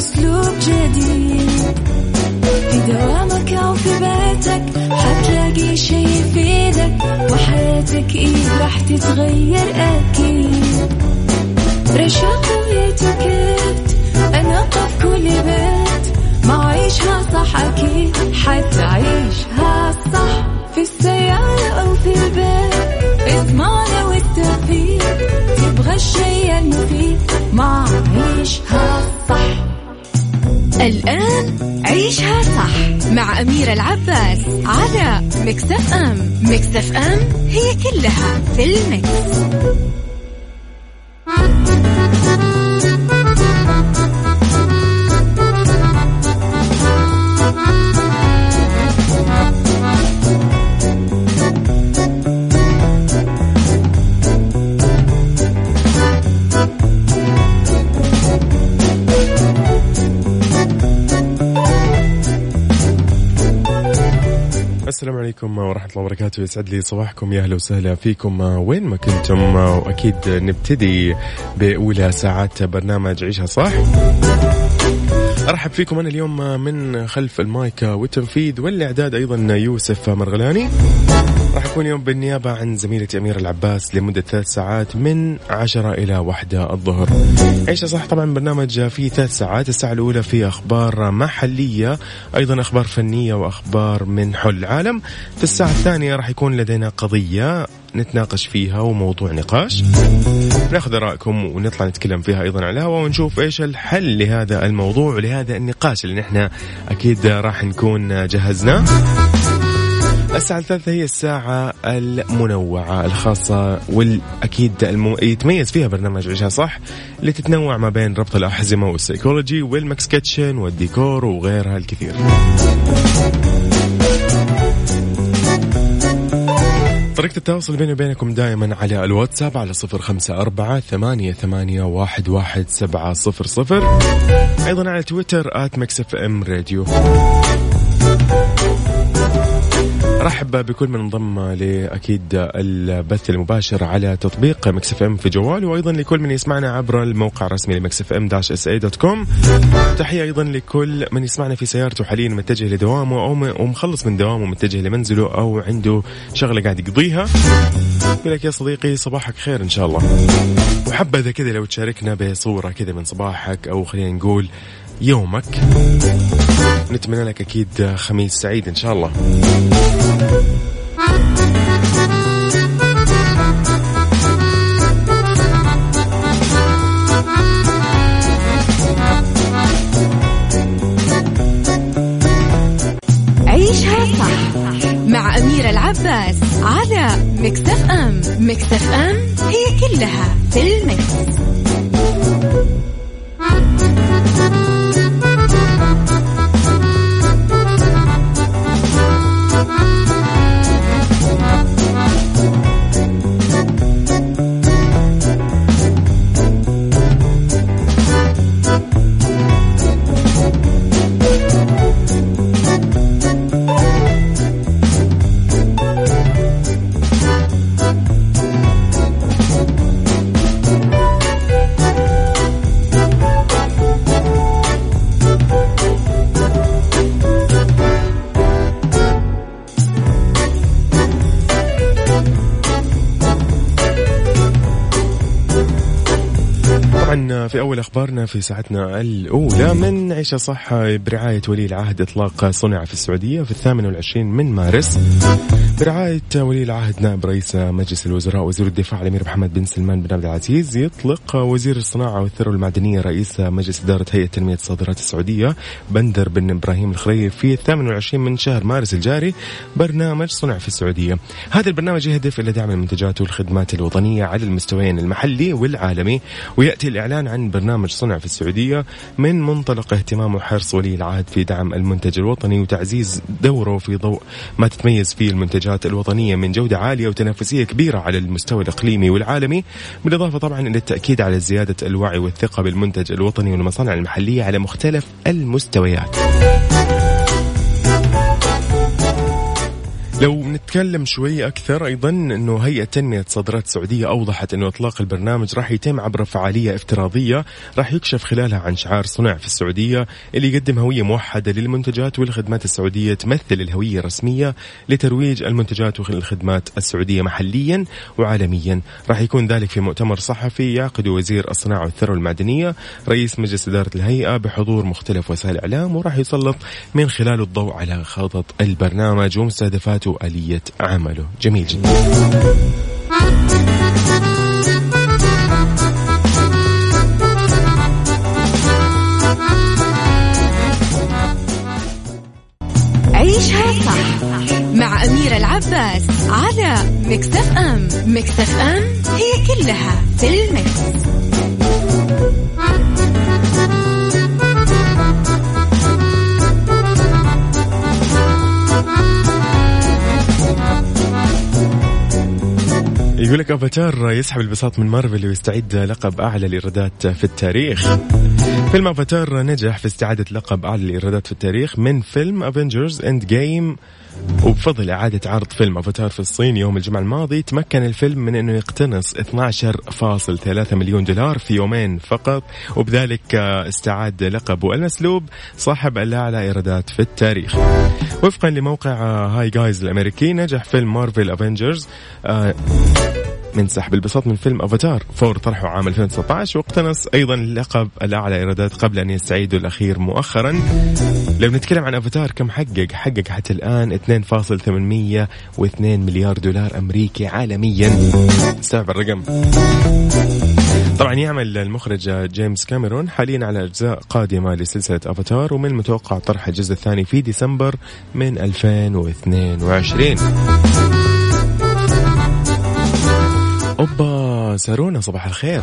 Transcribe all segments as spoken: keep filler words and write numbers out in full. أسلوب جديد في دوامك أو في بيتك، حتلاقي شي يفيدك وحياتك إيه راح تتغير أكيد. رشاق ويتكت أنا قف كل بيت، ما عيشها صح أكيد حتعيشها صح، في السيارة أو في البيت اضمعنا والتوفيق، تبغى الشيء المفيد ما عيشها صح. الآن عيشها صح مع أميرة العباس على ميكس اف ام. ميكس اف ام هي كلها في الميكس. السلام عليكم ورحمة الله وبركاته، يسعد لي صباحكم، يا أهلا وسهلا فيكم وين ما كنتم. وأكيد نبتدي بأولى ساعات برنامج عيشها صح. أرحب فيكم أنا اليوم من خلف المايك والتنفيذ والإعداد أيضا يوسف مرغلاني. راح أكون اليوم بالنيابة عن زميلتي أميرة العباس لمدة ثلاث ساعات من عشرة إلى واحدة الظهر. عيشها صح طبعا برنامج فيه ثلاث ساعات، الساعة الأولى فيه أخبار محلية أيضا أخبار فنية وأخبار من حول العالم. في الساعة الثانية راح يكون لدينا قضية نتناقش فيها وموضوع نقاش، ناخذ رأيكم ونطلع نتكلم فيها أيضا على الهواء ونشوف إيش الحل لهذا الموضوع ولهذا النقاش اللي نحن أكيد راح نكون جهزناه. الساعة الثالثة هي الساعة المنوعة الخاصة والأكيد الم... يتميز فيها برنامج عيشها صح اللي تتنوع ما بين ربط الأحزمة والسيكولوجي والمكس كيتشن والديكور وغيرها الكثير. طريقة التواصل بيني وبينكم دائما على الواتساب على صفر خمسة أربعة ثمانية ثمانية واحد واحد سبعة صفر صفر، أيضا على تويتر آت ميكس اف ام راديو. رحب بكل من انضم لأكيد البث المباشر على تطبيق ميكس اف ام في جوال، وأيضا لكل من يسمعنا عبر الموقع الرسمي لميكس اف ام داش اس اي دوت كوم. تحية أيضا لكل من يسمعنا في سيارته حاليا متجه لدوامه أو مخلص من دوامه متجه لمنزله أو عنده شغلة قاعد يقضيها. لك يا صديقي صباحك خير إن شاء الله، وحبذا كذا لو تشاركنا بصورة كذا من صباحك أو خلينا نقول يومك. نتمنى لك أكيد خميس سعيد إن شاء الله. عيشها صح مع أميرة العباس على ميكس اف ام. ميكس اف ام هي كلها في الميكس. في أول أخبارنا في ساعتنا الأولى من عيشة صح برعاية ولي العهد إطلاق صنع في السعودية في الثامن والعشرين من مارس برعاية ولي العهد نائب رئيس مجلس الوزراء وزير الدفاع الأمير محمد بن سلمان بن عبد العزيز. يطلق وزير الصناعة والثروة المعدنية رئيس مجلس إدارة هيئة تنمية الصادرات السعودية بندر بن إبراهيم الخير في الثامن والعشرين من شهر مارس الجاري برنامج صنع في السعودية. هذا البرنامج يهدف إلى دعم المنتجات والخدمات الوطنية على المستويين المحلي والعالمي، ويأتي الإعلان عن برنامج صنع في السعودية من منطلق اهتمام وحرص ولي العهد في دعم المنتج الوطني وتعزيز دوره في ضوء ما تتميز فيه المنتجات الوطنية من جودة عالية وتنافسية كبيرة على المستوى الإقليمي والعالمي، بالإضافة طبعا إلى التأكيد على زيادة الوعي والثقة بالمنتج الوطني والمصانع المحلية على مختلف المستويات. لو نتكلم شوي أكثر أيضا أنه هيئة تنمية صادرات السعودية أوضحت أنه إطلاق البرنامج راح يتم عبر فعالية افتراضية راح يكشف خلالها عن شعار صنع في السعودية اللي يقدم هوية موحدة للمنتجات والخدمات السعودية تمثل الهوية الرسمية لترويج المنتجات والخدمات السعودية محليا وعالميا. راح يكون ذلك في مؤتمر صحفي يعقد وزير الصناعة والثروة المعدنية رئيس مجلس إدارة الهيئة بحضور مختلف وسائل الإعلام، وراح يسلط من خلاله الضوء على خطط البرنامج ومستهدفاته وآلية عمله. جميل جدا. عيشها صح مع أميرة العباس على ميكس إف إم. ميكس إف إم هي كلها في الميكس. يقولك أفاتار يسحب البساط من مارفل ويستعيد لقب أعلى الإيرادات في التاريخ. فيلم أفاتار نجح في استعادة لقب أعلى الإيرادات في التاريخ من فيلم أفنجرز إند جيم، وبفضل إعادة عرض فيلم أفاتار في الصين يوم الجمعة الماضي تمكن الفيلم من أنه يقتنص اثنا عشر فاصلة ثلاثة مليون دولار في يومين فقط، وبذلك استعاد لقبه المسلوب صاحب الأعلى إيرادات في التاريخ. وفقا لموقع هاي جايز الأمريكي نجح فيلم مارفل أفنجرز آه من سحب البساط من فيلم أفاتار فور طرحه عام ألفين وتسعة عشر، واقتنص أيضا اللقب الأعلى إيرادات قبل أن يستعيده الأخير مؤخرا. لو نتكلم عن أفاتار كم حقق حقق حتى الآن اثنين فاصلة ثمانمئة واثنين مليار دولار أمريكي عالميا. استوعب الرقم. طبعا يعمل المخرج جيمس كاميرون حاليا على أجزاء قادمة لسلسلة أفاتار، ومن المتوقع طرح الجزء الثاني في ديسمبر من ألفين واثنين وعشرين. أوبا سارونا صباح الخير،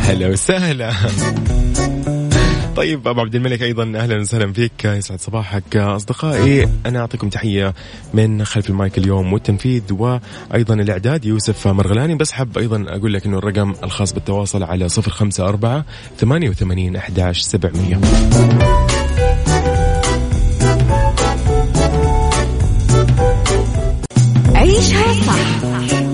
هلا وسهلا. طيب أبو عبد الملك أيضا أهلا وسهلا فيك، يسعد صباحك. أصدقائي أنا أعطيكم تحية من خلف المايك اليوم والتنفيذ وأيضا الإعداد يوسف مرغلاني. بس حب أيضا أقول لك أنه الرقم الخاص بالتواصل على صفر خمسة أربعة ثمانية وثمانين أحد عشر سبعمية. عيشها صح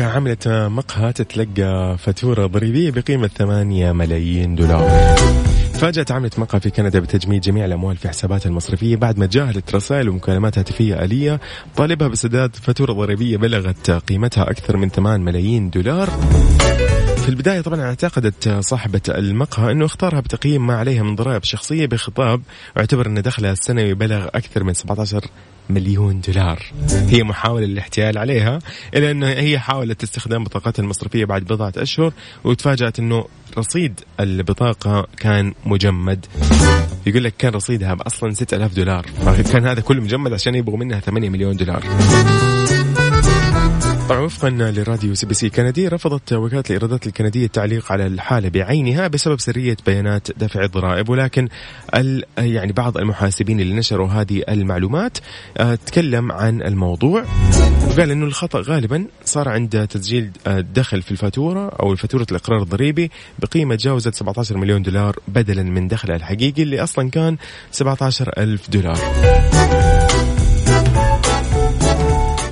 عملة مقهى تتلقى فاتورة ضريبية بقيمة ثمانية ملايين دولار. فاجأت عملة مقهى في كندا بتجميد جميع الأموال في حساباتها المصرفية بعد ما تجاهلت رسائل ومكالمات هاتفية آلية طالبها بسداد فاتورة ضريبية بلغت قيمتها أكثر من ثمانية ملايين دولار. في البداية طبعا اعتقدت صاحبة المقهى أنه اختارها بتقييم ما عليها من ضرائب شخصية بخطاب، واعتبر أن دخلها السنوي بلغ أكثر من سبعة عشر مليون دولار. هي محاولة للاحتيال عليها، إلا أنها هي حاولت استخدام بطاقتها المصرفية بعد بضعة أشهر وتفاجأت أنه رصيد البطاقة كان مجمد. يقول لك كان رصيدها أصلا ستة آلاف دولار، كان هذا كله مجمد عشان يبغوا منها ثمانية مليون دولار. طبعا وفقا لراديو سي بي سي كندي رفضت وكالة الإيرادات الكندية التعليق على الحالة بعينها بسبب سرية بيانات دفع الضرائب، ولكن يعني بعض المحاسبين اللي نشروا هذه المعلومات تكلم عن الموضوع وقال إنه الخطأ غالبا صار عند تسجيل دخل في الفاتورة أو فاتورة الإقرار الضريبي بقيمة تجاوزت سبعة عشر مليون دولار بدلا من دخلها الحقيقي اللي أصلا كان سبعة عشر ألف دولار.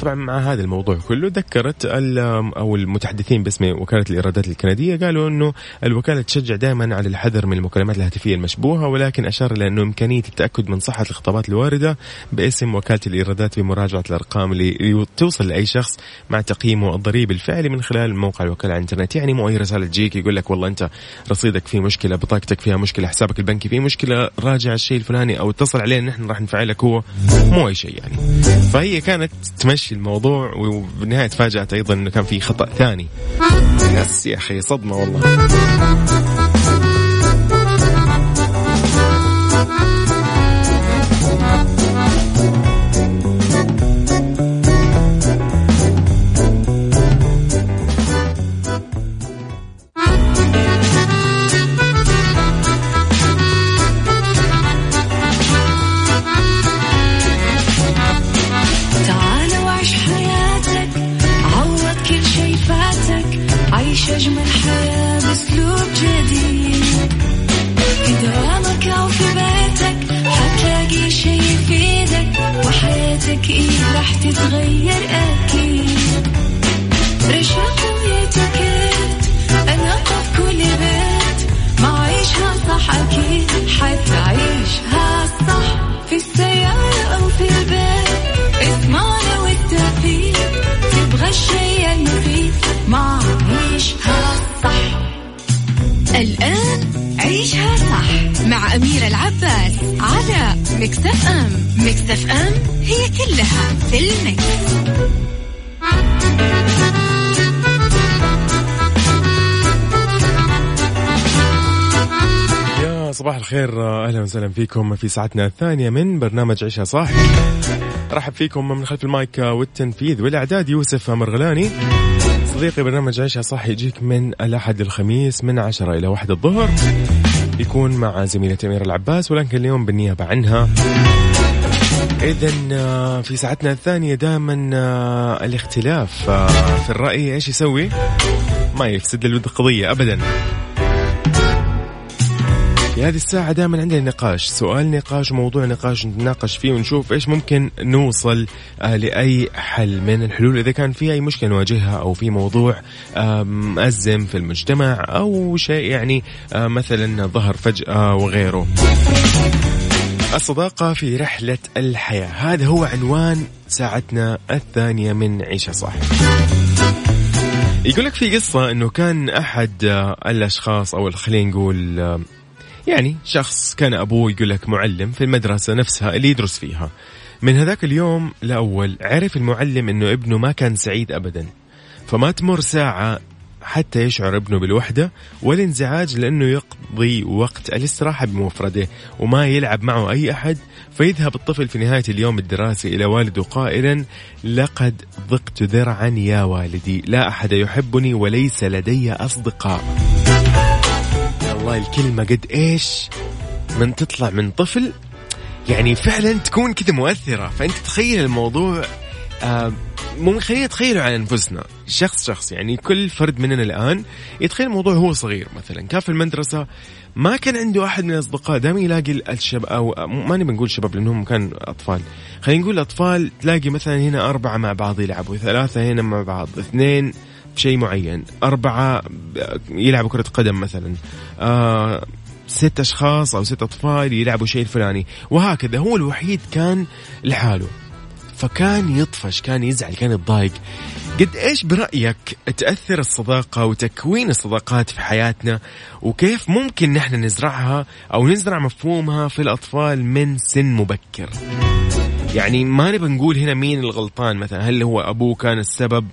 طبعا مع هذا الموضوع كله ذكرت أو المتحدثين باسم وكالة الإيرادات الكندية قالوا أنه الوكالة تشجع دائما على الحذر من المكالمات الهاتفية المشبوهة، ولكن أشار إلى أنه إمكانية التأكد من صحة الخطابات الواردة باسم وكالة الإيرادات بمراجعة الأرقام اللي توصل لأي شخص مع تقييمه الضريبي الفعلي من خلال موقع الوكالة على الإنترنت. يعني مو أي رسالة تجيك يقول لك والله أنت رصيدك فيه مشكلة، بطاقتك فيها مشكلة، حسابك البنكي فيه مشكلة، راجع الشيء الفلاني أو اتصل عليه نحن راح نفعلك، هو مو أي شيء يعني. فهي كانت تمشي الموضوع، وبالنهاية تفاجأت أيضا أنه كان في خطأ ثاني. بس يا أخي صدمة والله. في بيتك حتلاقي شي يفيدك وحياتك إيه راح تتغير أكيد. رشاق ويتكت أنا أقف كل بيت ما عيشها صح أكيد حتعيشها صح في السيارة أو في البيت. اسمعنا والتفيد تبغى الشي المفيد ما عيشها صح. الآن عيشها صح مع أميرة العباس على ميكس اف ام. ميكس اف ام هي كلها في الميكس. يا صباح الخير، أهلا وسهلا فيكم في ساعتنا الثانية من برنامج عيشها صح. رحب فيكم من خلف المايك والتنفيذ والإعداد يوسف مرغلاني. صديقي برنامج عيشها صح يجيك من الأحد الخميس من عشرة إلى واحد الظهر، يكون مع زميلة أميرة العباس ولكن اليوم بالنيابة عنها. إذن في ساعتنا الثانية دائما الاختلاف في الرأي إيش يسوي؟ ما يفسد للود القضية أبدا. في هذه الساعة دائما عندنا نقاش، سؤال نقاش، موضوع نقاش نتناقش فيه ونشوف إيش ممكن نوصل لأي حل من الحلول إذا كان في أي مشكلة نواجهها أو في موضوع مأزم في المجتمع أو شيء يعني مثلا ظهر فجأة وغيره. الصداقة في رحلة الحياة، هذا هو عنوان ساعتنا الثانية من عيشها صح. يقولك في قصة أنه كان أحد الأشخاص أو خلينا نقول يعني شخص كان أبوه يقولك معلم في المدرسة نفسها اللي يدرس فيها. من هذاك اليوم الأول عرف المعلم أنه ابنه ما كان سعيد أبدا، فما تمر ساعة حتى يشعر ابنه بالوحدة والانزعاج لأنه يقضي وقت الاستراحة بمفرده وما يلعب معه أي أحد. فيذهب الطفل في نهاية اليوم الدراسي إلى والده قائلا: لقد ضقت ذرعا يا والدي، لا أحد يحبني وليس لدي أصدقاء. والله الكلمة قد إيش من تطلع من طفل يعني فعلا تكون كذا مؤثرة. فأنت تخيل الموضوع، مو من خلينا تخيله على أنفسنا شخص شخص، يعني كل فرد مننا الآن يتخيل الموضوع هو صغير مثلا كان في المدرسة ما كان عنده أحد من الأصدقاء، دائما يلاقي الشباب أو ما نبي نقول شباب لأنهم كانوا أطفال، خلينا نقول أطفال، تلاقي مثلا هنا أربعة مع بعض يلعبوا، ثلاثة هنا مع بعض، اثنين شيء معين، أربعة يلعبوا كرة قدم مثلا، آه ست أشخاص أو ست أطفال يلعبوا شيء الفلاني، وهكذا. هو الوحيد كان لحاله، فكان يطفش، كان يزعل، كان يتضايق. قد إيش برأيك تأثر الصداقة وتكوين الصداقات في حياتنا، وكيف ممكن نحن نزرعها أو نزرع مفهومها في الأطفال من سن مبكر؟ يعني ما نبي نقول هنا مين الغلطان مثلا، هل هو أبوه كان السبب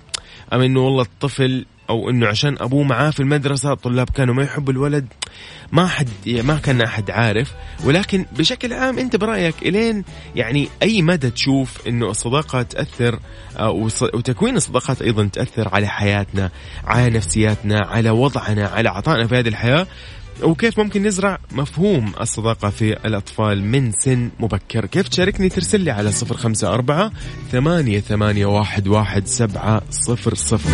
أم إنه والله الطفل، أو إنه عشان أبوه معاه في المدرسة الطلاب كانوا ما يحبوا الولد، ما حد ما كان أحد عارف. ولكن بشكل عام أنت برأيك إلين يعني أي مدى تشوف إنه الصداقة تأثر، وتكوين الصداقات أيضا تأثر على حياتنا، على نفسياتنا، على وضعنا، على عطائنا في هذه الحياة، وكيف ممكن نزرع مفهوم الصداقة في الأطفال من سن مبكر؟ كيف تشاركني؟ ترسل لي على صفر خمسة أربعة ثمانية ثمانية واحد واحد سبعة صفر صفر.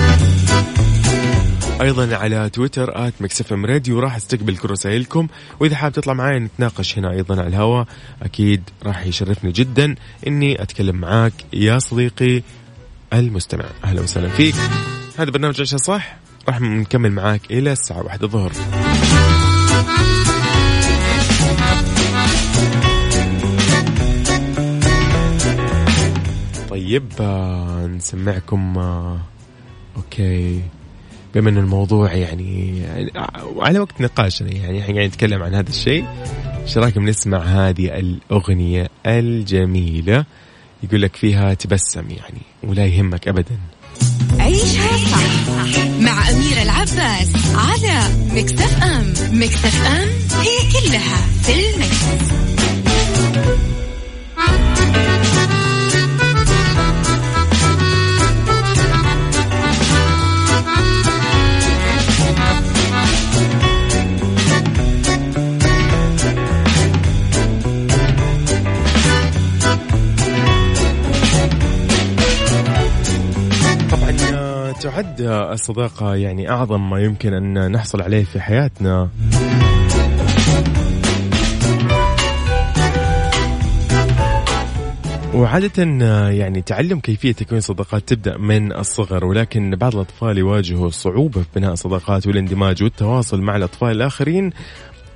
أيضا على تويتر آت ميكس اف ام راديو راح استقبل كل رسائلكم، وإذا حاب تطلع معي نتناقش هنا أيضا على الهواء أكيد راح يشرفني جدا إني أتكلم معاك يا صديقي المستمع. أهلا وسهلا فيك، هذا برنامج عيشها صح، راح نكمل معاك إلى الساعة واحدة الظهر. طيب نسمعكم أوكي، بما أن الموضوع يعني على وقت نقاشنا يعني احنا قاعدين نتكلم عن هذا الشيء، ايش رايكم نسمع هذه الأغنية الجميلة يقول لك فيها تبسم يعني ولا يهمك أبدا. عيشها صح مع أميرة العباس على ميكس اف ام. ميكس اف ام هي كلها في الميكس. تعد الصداقة يعني أعظم ما يمكن أن نحصل عليه في حياتنا، وعادة يعني تعلم كيفية تكوين صداقات تبدأ من الصغر، ولكن بعض الأطفال يواجهوا صعوبة في بناء الصداقات والاندماج والتواصل مع الأطفال الآخرين،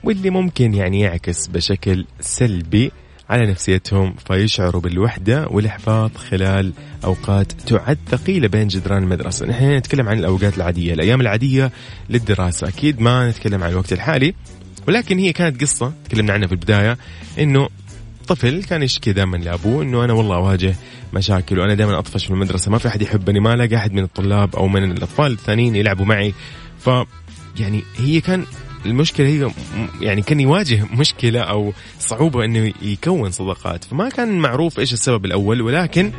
واللي ممكن يعني يعكس بشكل سلبي على نفسيتهم، فيشعروا بالوحدة والإحباط خلال أوقات تعد ثقيلة بين جدران المدرسة. نحن نتكلم عن الأوقات العادية، الأيام العادية للدراسة، أكيد ما نتكلم عن الوقت الحالي، ولكن هي كانت قصة تكلمنا عنها في البداية، إنه طفل كان يشكي دائما لأبوه إنه أنا والله أواجه مشاكل وأنا دائما أطفش في المدرسة، ما في أحد يحبني، ما لقى أحد من الطلاب أو من الأطفال الثانيين يلعبوا معي. ف يعني هي كان المشكلة هي يعني كان يواجه مشكلة أو صعوبة إنه يكون صداقات، فما كان معروف إيش السبب الأول. ولكن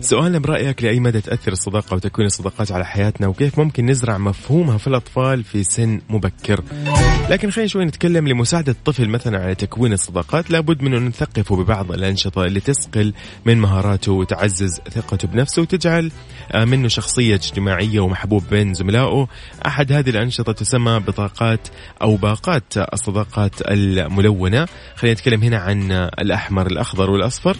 سؤالنا برأيك، لأي مدى تأثر الصداقة وتكوين الصداقات على حياتنا، وكيف ممكن نزرع مفهومها في الأطفال في سن مبكر؟ لكن خلينا شوي نتكلم. لمساعدة الطفل مثلا على تكوين الصداقات، لابد من أن نثقفه ببعض الأنشطة اللي تسقل من مهاراته وتعزز ثقته بنفسه وتجعل منه شخصية اجتماعية ومحبوب بين زملائه. أحد هذه الأنشطة تسمى بطاقات أو باقات الصداقات الملونة. خلينا نتكلم هنا عن الأحمر الأخضر والأصفر،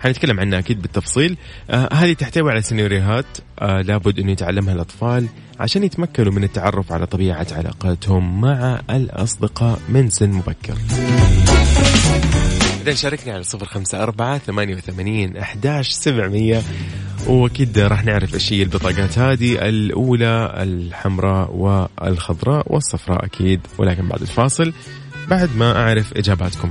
هنتكلم عنها أكيد بالتفصيل. آه هذه تحتوي على سيناريوهات آه لابد أن يتعلمها الأطفال عشان يتمكنوا من التعرف على طبيعة علاقاتهم مع الأصدقاء من سن مبكر. إذن شاركني على صفر خمسة أربعة ثمانية وثمانين أحد عشر سبعمية، وأكيد راح نعرف إيش هي البطاقات هذه، الأولى الحمراء والخضراء والصفراء أكيد، ولكن بعد الفاصل بعد ما أعرف إجاباتكم.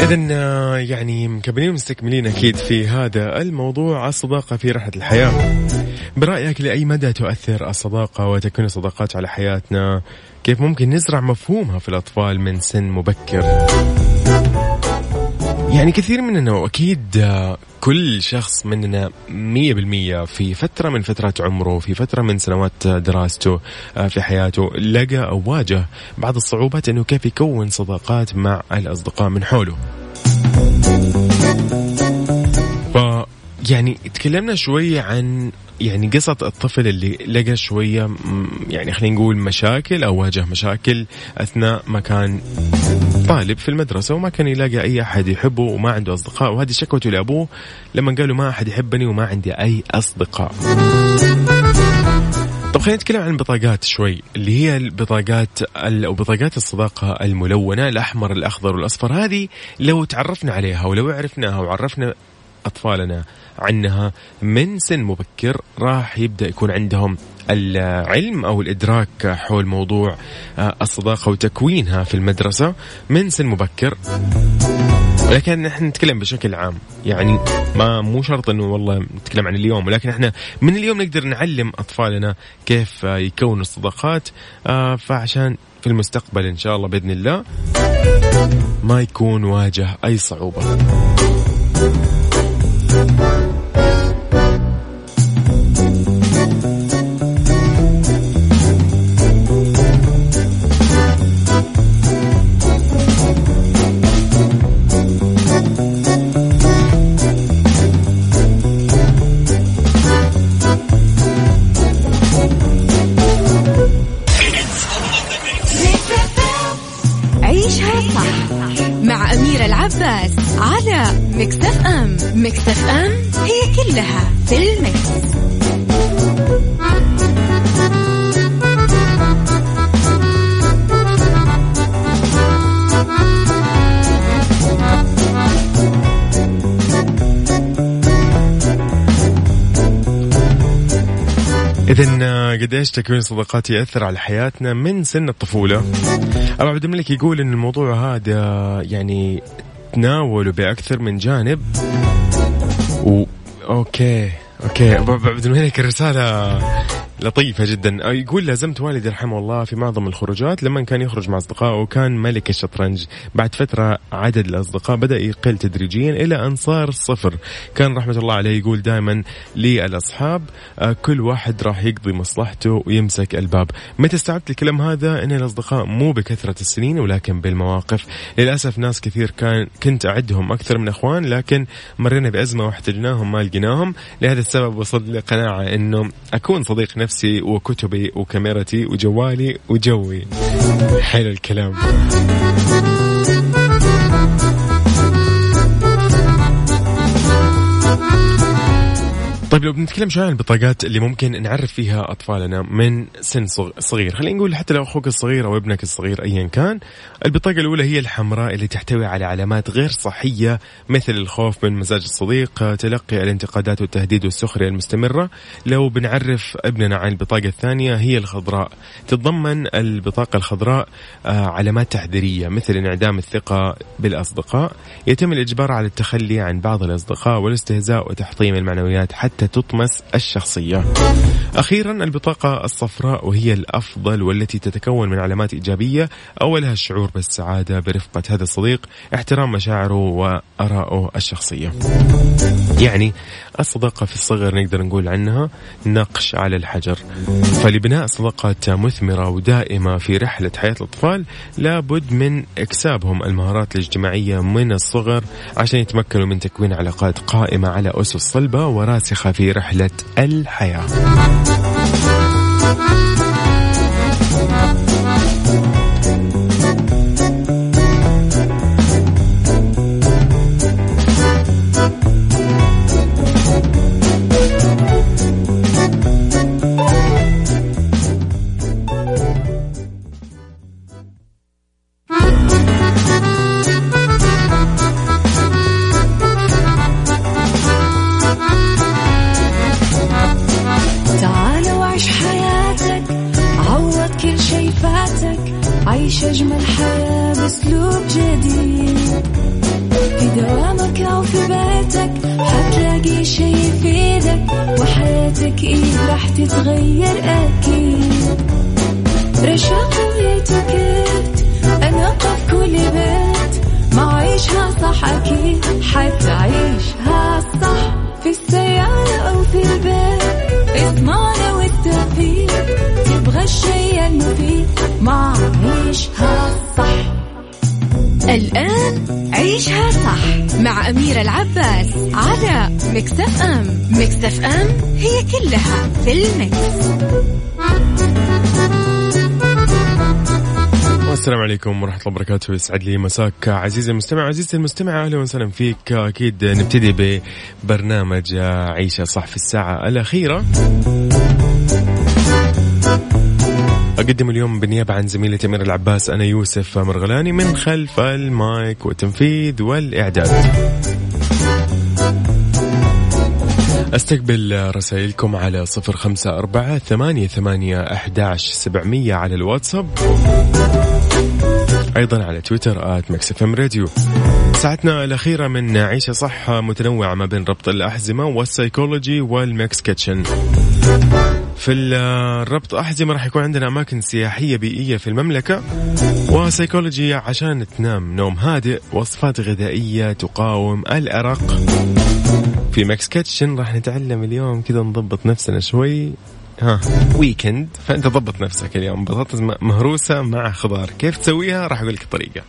إذن يعني مكملين ومستكملين أكيد في هذا الموضوع، الصداقة في رحلة الحياة. برأيك، لأي مدى تؤثر الصداقة وتكوين الصداقات على حياتنا؟ كيف ممكن نزرع مفهومها في الأطفال من سن مبكر؟ يعني كثير مننا وأكيد كل شخص مننا مية بالمية في فترة من فترات عمره، في فترة من سنوات دراسته في حياته، لقى أو واجه بعض الصعوبات أنه كيف يكون صداقات مع الأصدقاء من حوله. يعني تكلمنا شوية عن يعني قصة الطفل اللي لقى شوية يعني خلينا نقول مشاكل أو واجه مشاكل أثناء ما كان طالب في المدرسة، وما كان يلاقي أي أحد يحبه وما عنده أصدقاء، وهذه شكوته لأبوه لما قالوا ما أحد يحبني وما عندي أي أصدقاء. طب خلينا نتكلم عن البطاقات شوي، اللي هي البطاقات أو بطاقات الصداقة الملونة، الأحمر الأخضر والأصفر. هذه لو تعرفنا عليها ولو عرفناها وعرفنا أطفالنا عنها من سن مبكر، راح يبدأ يكون عندهم العلم أو الإدراك حول موضوع الصداقة وتكوينها في المدرسة من سن مبكر. ولكن نحن نتكلم بشكل عام، يعني ما مو شرط أنه والله نتكلم عن اليوم، ولكن احنا من اليوم نقدر نعلم أطفالنا كيف يكونوا الصداقات، فعشان في المستقبل إن شاء الله بإذن الله ما يكون واجه أي صعوبة. ميكس اف ام هي كلها في الميكس. إذن قديش تكوين صداقات يأثر على حياتنا من سن الطفولة؟ أبو عبد الملك يقول إن الموضوع هذا يعني تناوله بأكثر من جانب. و... أوكي اوكي ابو عبد الملك الرساله لطيفه جدا. يقول لازمت والدي رحمه الله في معظم الخروجات لما كان يخرج مع اصدقائه وكان ملك الشطرنج. بعد فتره عدد الاصدقاء بدا يقل تدريجيا الى ان صار صفر. كان رحمه الله عليه يقول دائما للاصحاب كل واحد راح يقضي مصلحته ويمسك الباب. متى استوعبت الكلام هذا؟ ان الاصدقاء مو بكثره السنين ولكن بالمواقف. للاسف ناس كثير كان كنت اعدهم اكثر من اخوان لكن مرينا بازمه واحتجناهم ما لقيناهم. لهذا السبب وصلت لقناعه انه اكون صديق نفسي وكتبي وكاميرتي وجوالي وجوي. حلو الكلام. طيب لو بنتكلم شوي عن البطاقات اللي ممكن نعرف فيها أطفالنا من سن صغير، خلينا نقول حتى لو أخوك الصغير أو ابنك الصغير أيا كان، البطاقة الأولى هي الحمراء اللي تحتوي على علامات غير صحية مثل الخوف من مزاج الصديق، تلقي الانتقادات والتهديد والسخرية المستمرة. لو بنعرف ابننا عن البطاقة الثانية هي الخضراء، تتضمن البطاقة الخضراء علامات تحذيرية مثل انعدام الثقة بالأصدقاء، يتم الإجبار على التخلي عن بعض الأصدقاء والاستهزاء وتحطيم المعنويات حتى تطمس الشخصية. أخيرا البطاقة الصفراء وهي الأفضل والتي تتكون من علامات إيجابية، أولها الشعور بالسعادة برفقة هذا الصديق، احترام مشاعره وآرائه الشخصية. يعني الصداقة في الصغر نقدر نقول عنها نقش على الحجر، فلبناء صداقات مثمرة ودائمة في رحلة حياة الأطفال لابد من اكتسابهم المهارات الاجتماعية من الصغر عشان يتمكنوا من تكوين علاقات قائمة على أسس صلبة وراسخة في رحلة الحياة. أميرة العباس على ميكس اف ام. ميكس اف ام هي كلها في الميكس. السلام عليكم ورحمة الله وبركاته، يسعد لي مساك عزيزي المستمع عزيزتي المستمعة، أهلا وسهلا فيك. أكيد نبتدي ببرنامج عيشة صح في الساعة الأخيرة. أقدم اليوم بالنيابة عن زميلتي أميرة العباس أنا يوسف مرغلاني من خلف المايك والتنفيذ والإعداد. أستقبل رسائلكم على صفر خمسة أربعة ثمانية ثمانية أحداش سبعمية على الواتساب، أيضا على تويتر آت ميكس إف إم راديو. ساعتنا الأخيرة من عيشة صح متنوعة ما بين ربط الأحزمة والسايكولوجي والميكس كيتشن. في الربط أحزمة راح يكون عندنا أماكن سياحية بيئية في المملكة، وسايكولوجي عشان تنام نوم هادئ، وصفات غذائية تقاوم الأرق. في ميكس كيتشن راح نتعلم اليوم كذا نضبط نفسنا شوي، ها ويكند، فأنت ضبط نفسك اليوم بطاطس مهروسة مع خضار، كيف تسويها راح أقولك الطريقة.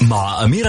مع أميرة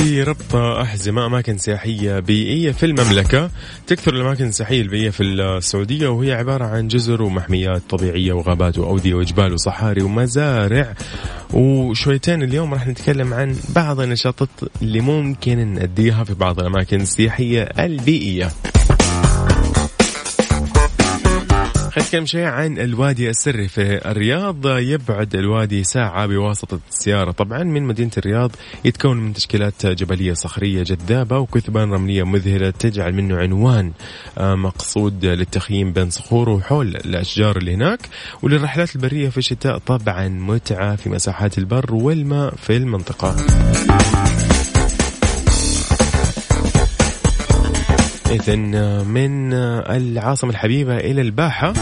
في ربط أحزمة أماكن سياحية بيئية في المملكة. تكثر الأماكن السياحية البيئية في السعودية، وهي عبارة عن جزر ومحميات طبيعية وغابات وأودية وجبال وصحاري ومزارع. وشويتين اليوم راح نتكلم عن بعض النشاطات اللي ممكن نأديها في بعض الأماكن السياحية البيئية. نتكلم شيء عن الوادي السري في الرياض. يبعد الوادي ساعة بواسطة السيارة طبعا من مدينة الرياض. يتكون من تشكيلات جبلية صخرية جذابة وكثبان رملية مذهلة تجعل منه عنوان مقصود للتخييم بين صخوره وحول الأشجار اللي هناك. وللرحلات البرية في الشتاء طبعا متعة في مساحات البر والماء في المنطقة. إذن من العاصمة الحبيبة إلى الباحة،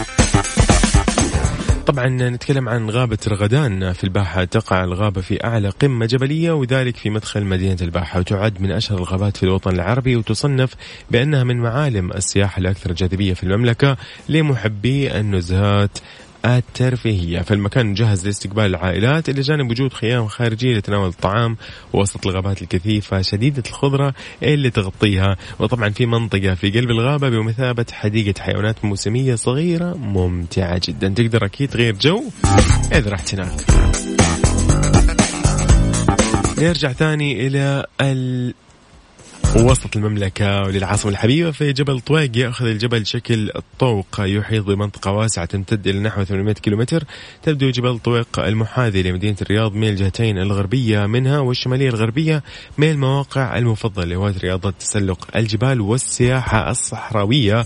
طبعا نتكلم عن غابة رغدان في الباحة. تقع الغابة في أعلى قمة جبلية وذلك في مدخل مدينة الباحة، وتعد من أشهر الغابات في الوطن العربي، وتصنف بأنها من معالم السياحة الأكثر جاذبية في المملكة لمحبي النزهات الترفيهية. فالمكان جاهز لاستقبال العائلات، إلى جانب وجود خيام خارجية لتناول الطعام وسط الغابات الكثيفة شديدة الخضرة اللي تغطيها. وطبعا في منطقة في قلب الغابة بمثابة حديقة حيوانات موسمية صغيرة ممتعة جدا، تقدر أكيد تغير جو إذا رحت هناك. نرجع ثاني إلى ال وسط المملكة وللعاصمة الحبيبة. في جبل طويق، يأخذ الجبل شكل الطوق، يحيط بمنطقة واسعة تمتد إلى نحو ثمانمائة كيلومتر. تبدو جبل طويق المحاذي لمدينة الرياض من الجهتين الغربية منها والشمالية الغربية من المواقع المفضلة لهواة رياضة تسلق الجبال والسياحة الصحراوية.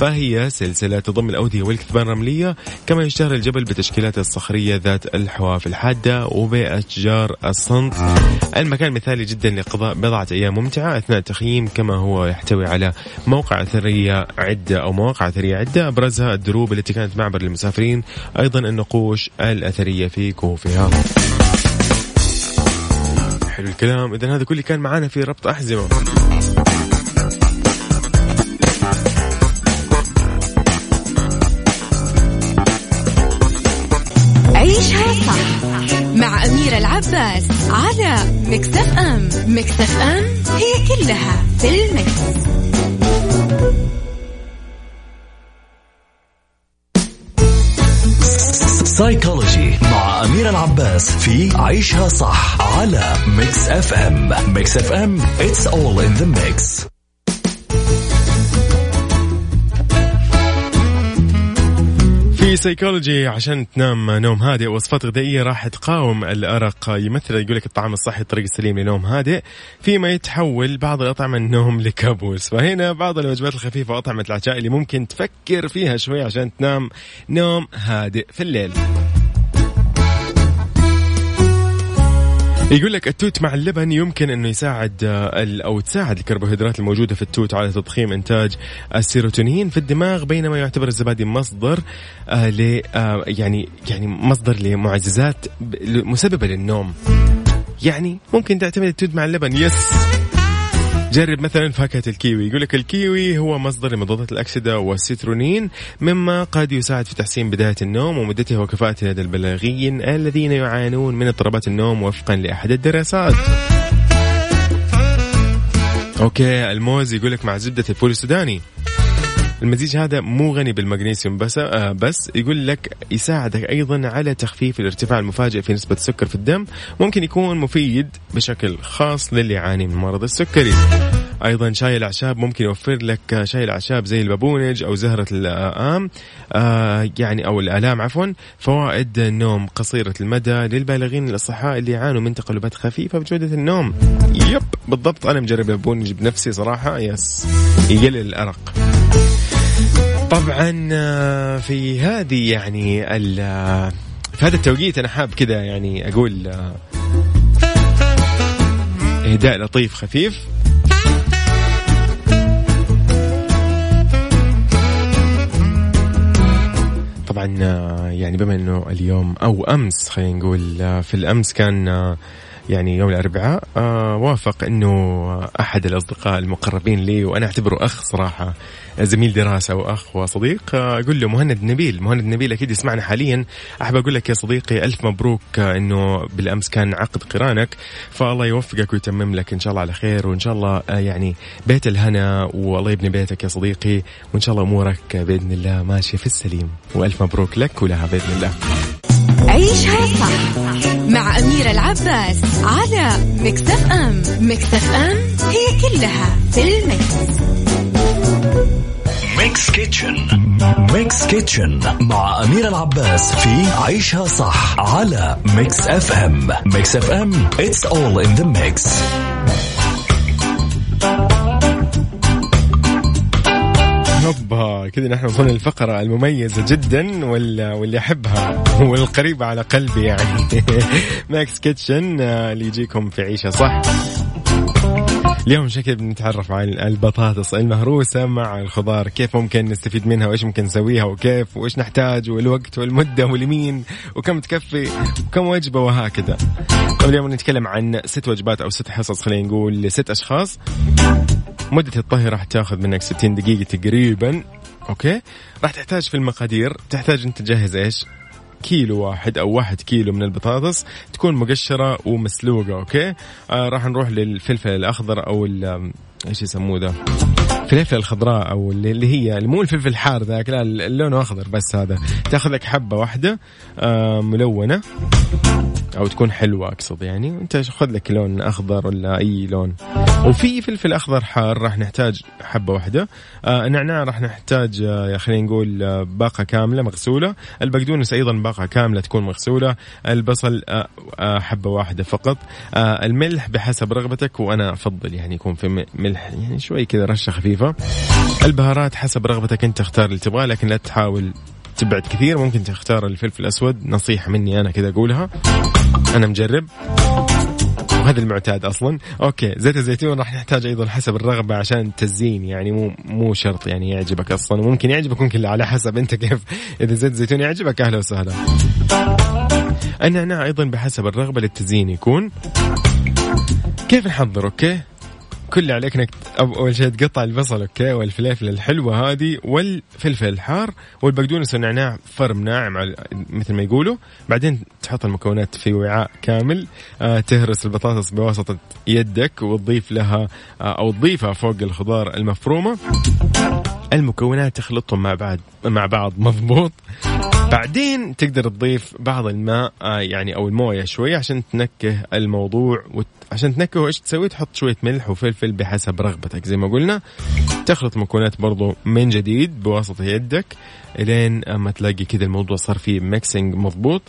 فهي سلسلة تضم الأودية والكثبان الرملية، كما يشتهر الجبل بتشكيلاته الصخرية ذات الحواف الحادة وبأشجار الصنط. المكان مثالي جدا لقضاء بضعة أيام ممتعة أثناء التخييم، كما هو يحتوي على موقع أثرية عدة أو مواقع أثرية عدة، أبرزها الدروب التي كانت معبر للمسافرين، أيضا النقوش الأثرية في كهوفها. حلو الكلام. إذن هذا كله كان معانا في ربط أحزمة. عيشها صح مع أميرة العباس على ميكس إف إم. ميكس إف إم هي كلها في الميكس. سايكولوجي مع أميرة العباس في عيشها صح على ميكس إف إم. ميكس إف إم it's all in the mix. في سيكولوجي، عشان تنام نوم هادئ وصفات غذائية راح تقاوم الأرق. يمثل يقولك الطعام الصحي الطريق السليم لنوم هادئ، فيما يتحول بعض الأطعمة النوم لكابوس. فهنا بعض الوجبات الخفيفة وأطعمة العشاء اللي ممكن تفكر فيها شوي عشان تنام نوم هادئ في الليل. يقول لك التوت مع اللبن يمكن أنه يساعد أو تساعد الكربوهيدرات الموجودة في التوت على تضخيم إنتاج السيروتونين في الدماغ، بينما يعتبر الزبادي مصدر آه ل آه يعني يعني مصدر لمعززات مسببة للنوم. يعني ممكن تعتمد التوت مع اللبن. يس جرب مثلا فاكهة الكيوي. يقول لك الكيوي هو مصدر لمضادات الأكسدة والسيترونين، مما قد يساعد في تحسين بداية النوم ومدته وكفاءته لدى البالغين الذين يعانون من اضطرابات النوم وفقا لأحد الدراسات. أوكي. الموز يقول لك مع زبدة الفول السوداني. المزيج هذا مو غني بالمغنيسيوم بس آه بس يقول لك يساعدك أيضا على تخفيف الارتفاع المفاجئ في نسبة السكر في الدم. ممكن يكون مفيد بشكل خاص للي يعاني من مرض السكري. أيضا شاي الأعشاب ممكن يوفر لك شاي الأعشاب زي البابونج أو زهرة الآم آه يعني أو الآلام عفوا. فوائد النوم قصيرة المدى للبالغين الأصحاء اللي يعانوا من تقلبات خفيفة بجودة النوم. يب بالضبط. أنا مجرب البابونج بنفسي صراحة. يس يقلل الأرق. طبعا في هذه يعني في هذا التوقيت أنا حاب كذا يعني أقول إهداء لطيف خفيف. طبعا يعني بما أنه اليوم أو أمس، خلينا نقول في الأمس كان يعني يوم الأربعاء آه وافق أنه أحد الأصدقاء المقربين لي وأنا أعتبره أخ صراحة، زميل دراسة وأخ وصديق، آه أقول له مهند نبيل. مهند نبيل أكيد يسمعنا حاليا، أحب أقول لك يا صديقي ألف مبروك آه أنه بالأمس كان عقد قرانك، فالله يوفقك ويتمم لك إن شاء الله على خير، وإن شاء الله آه يعني بيت الهنا والله يبني بيتك يا صديقي، وإن شاء الله أمورك بإذن الله ماشية في السليم، وألف مبروك لك ولها بإذن الله. عيشها صح مع أميرة العباس على ميكس إف إم. ميكس إف إم هي كلها في الميكس. ميكس كيتشن، ميكس كيتشن مع أميرة العباس في عيشها صح على ميكس إف إم. ميكس إف إم it's all in the mix. هوبا كده نحن وصلنا للفقرة المميزة جدا واللي أحبها والقريبة على قلبي يعني ماكس كيتشن اللي يجيكم في عيشة صح. اليوم شكل بنتعرف عن البطاطس المهروسة مع الخضار، كيف ممكن نستفيد منها وإيش ممكن نسويها وكيف وإيش نحتاج والوقت والمدة والمين وكم تكفي وكم وجبة وهكذا. اليوم نتكلم عن ست وجبات أو ست حصص، خلينا نقول لست أشخاص. مدة الطهي راح تاخذ منك ستين دقيقة تقريبا. أوكي، راح تحتاج في المقادير، تحتاج أنت تجهز إيش؟ كيلو واحد أو واحد كيلو من البطاطس تكون مقشرة ومسلوقة. أوكي، آه راح نروح للفلفل الأخضر أو إيش يسموه ده، فلفل الخضراء أو اللي هي مو الفلفل الحار ذاك، لا لونه أخضر بس. هذا تأخذك حبة واحدة آه ملونة أو تكون حلوة أقصد يعني، وأنت خذ لك لون أخضر ولا أي لون. وفي فلفل أخضر حار راح نحتاج حبة واحدة، آه نعناع راح نحتاج آه خلينا نقول آه باقة كاملة مغسولة، البقدونس أيضا باقة كاملة تكون مغسولة، البصل آه آه حبة واحدة فقط، آه الملح بحسب رغبتك، وأنا أفضل يعني يكون في ملح يعني شوي كذا رشة خفيفة. البهارات حسب رغبتك أنت، اختار اللي تبغاه لكن لا تحاول تبعد كثير، ممكن تختار الفلفل الأسود، نصيحة مني أنا كذا أقولها، أنا مجرب وهذا المعتاد أصلا. أوكي، زيت الزيتون راح نحتاج أيضا حسب الرغبة عشان التزيين يعني، مو مو شرط يعني يعجبك أصلا، وممكن يعجبك ممكن على حسب أنت كيف، إذا زيت الزيتون يعجبك أهلا وسهلا. النعناع أيضا بحسب الرغبة للتزيين يكون. كيف نحضر؟ أوكي، كل عليك انك اول شيء تقطع البصل اوكي والفلفل الحلوه هذه والفلفل الحار والبقدونس والنعناع فرم ناعم مثل ما يقولوا، بعدين تحط المكونات في وعاء كامل، آه تهرس البطاطس بواسطه يدك وتضيف لها آه او تضيفها فوق الخضار المفرومه، المكونات تخلطهم مع بعض مع بعض مضبوط، بعدين تقدر تضيف بعض الماء آه يعني أو الموية شوية عشان تنكه الموضوع، وعشان تنكه إيش تسوي؟ تحط شوية ملح وفلفل بحسب رغبتك زي ما قلنا، تخلط مكونات برضو من جديد بواسطة يدك لين ما تلاقي كده الموضوع صار فيه ميكسينج مضبوط،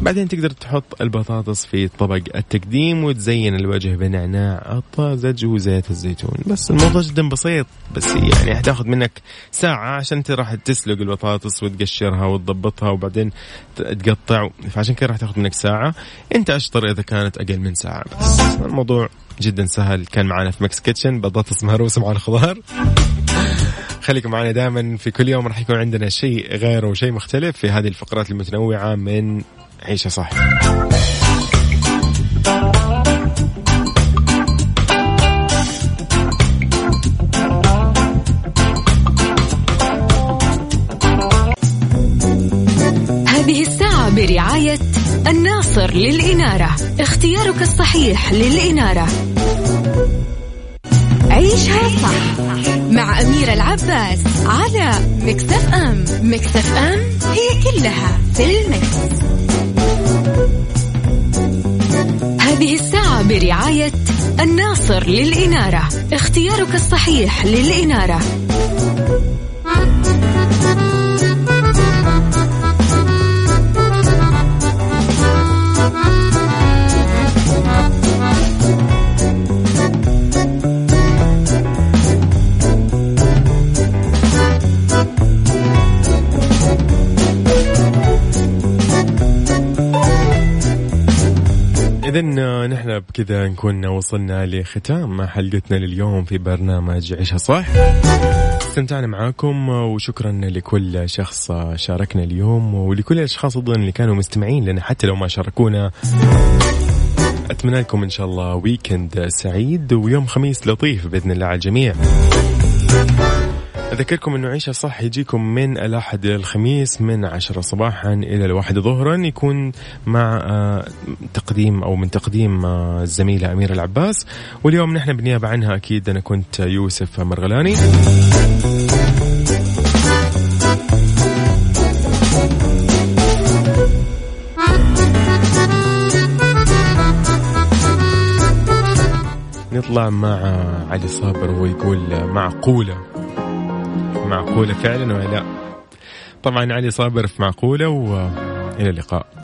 بعدين تقدر تحط البطاطس في طبق التقديم وتزين الوجه بنعناع الطازج وزيت الزيتون. بس الموضوع جدا بسيط، بس يعني هتاخد منك ساعة عشان انت راح تسلق البطاطس وتقشرها وتضبطها وبعدين تقطع، فعشان كده راح تاخد منك ساعة، انت اشطر اذا كانت اقل من ساعة. بس الموضوع جدا سهل. كان معنا في ميكس كيتشن بطاطس مهروسة مع الخضار. خليكم معنا دائما، في كل يوم راح يكون عندنا شيء غير وشيء مختلف في هذه الفقرات المتنوعة من عيشة صح. هذه الساعة برعاية الناصر للإنارة، اختيارك الصحيح للإنارة. عيشها صح مع أميرة العباس على ميكس إف إم. ميكس إف إم هي كلها في الميكس. هذه الساعة برعاية الناصر للإنارة، اختيارك الصحيح للإنارة. إذن نحن بكذا نكون وصلنا لختام حلقتنا لليوم في برنامج عيشها صح. استمتعنا معاكم وشكرا لكل شخص شاركنا اليوم ولكل الأشخاص أيضا اللي كانوا مستمعين لنا حتى لو ما شاركونا. أتمنى لكم إن شاء الله ويكند سعيد ويوم خميس لطيف بإذن الله على الجميع. أذكركم أنه عيشة صح يجيكم من الأحد للخميس من عشرة صباحا إلى الواحد ظهرا، يكون مع تقديم أو من تقديم الزميلة أميرة العباس، واليوم نحن بالنيابة عنها أكيد أنا كنت يوسف مرغلاني. نطلع مع علي صابر ويقول معقولة. معقولة فعلا ولا؟ طبعا علي صابر في معقولة، وإلى اللقاء.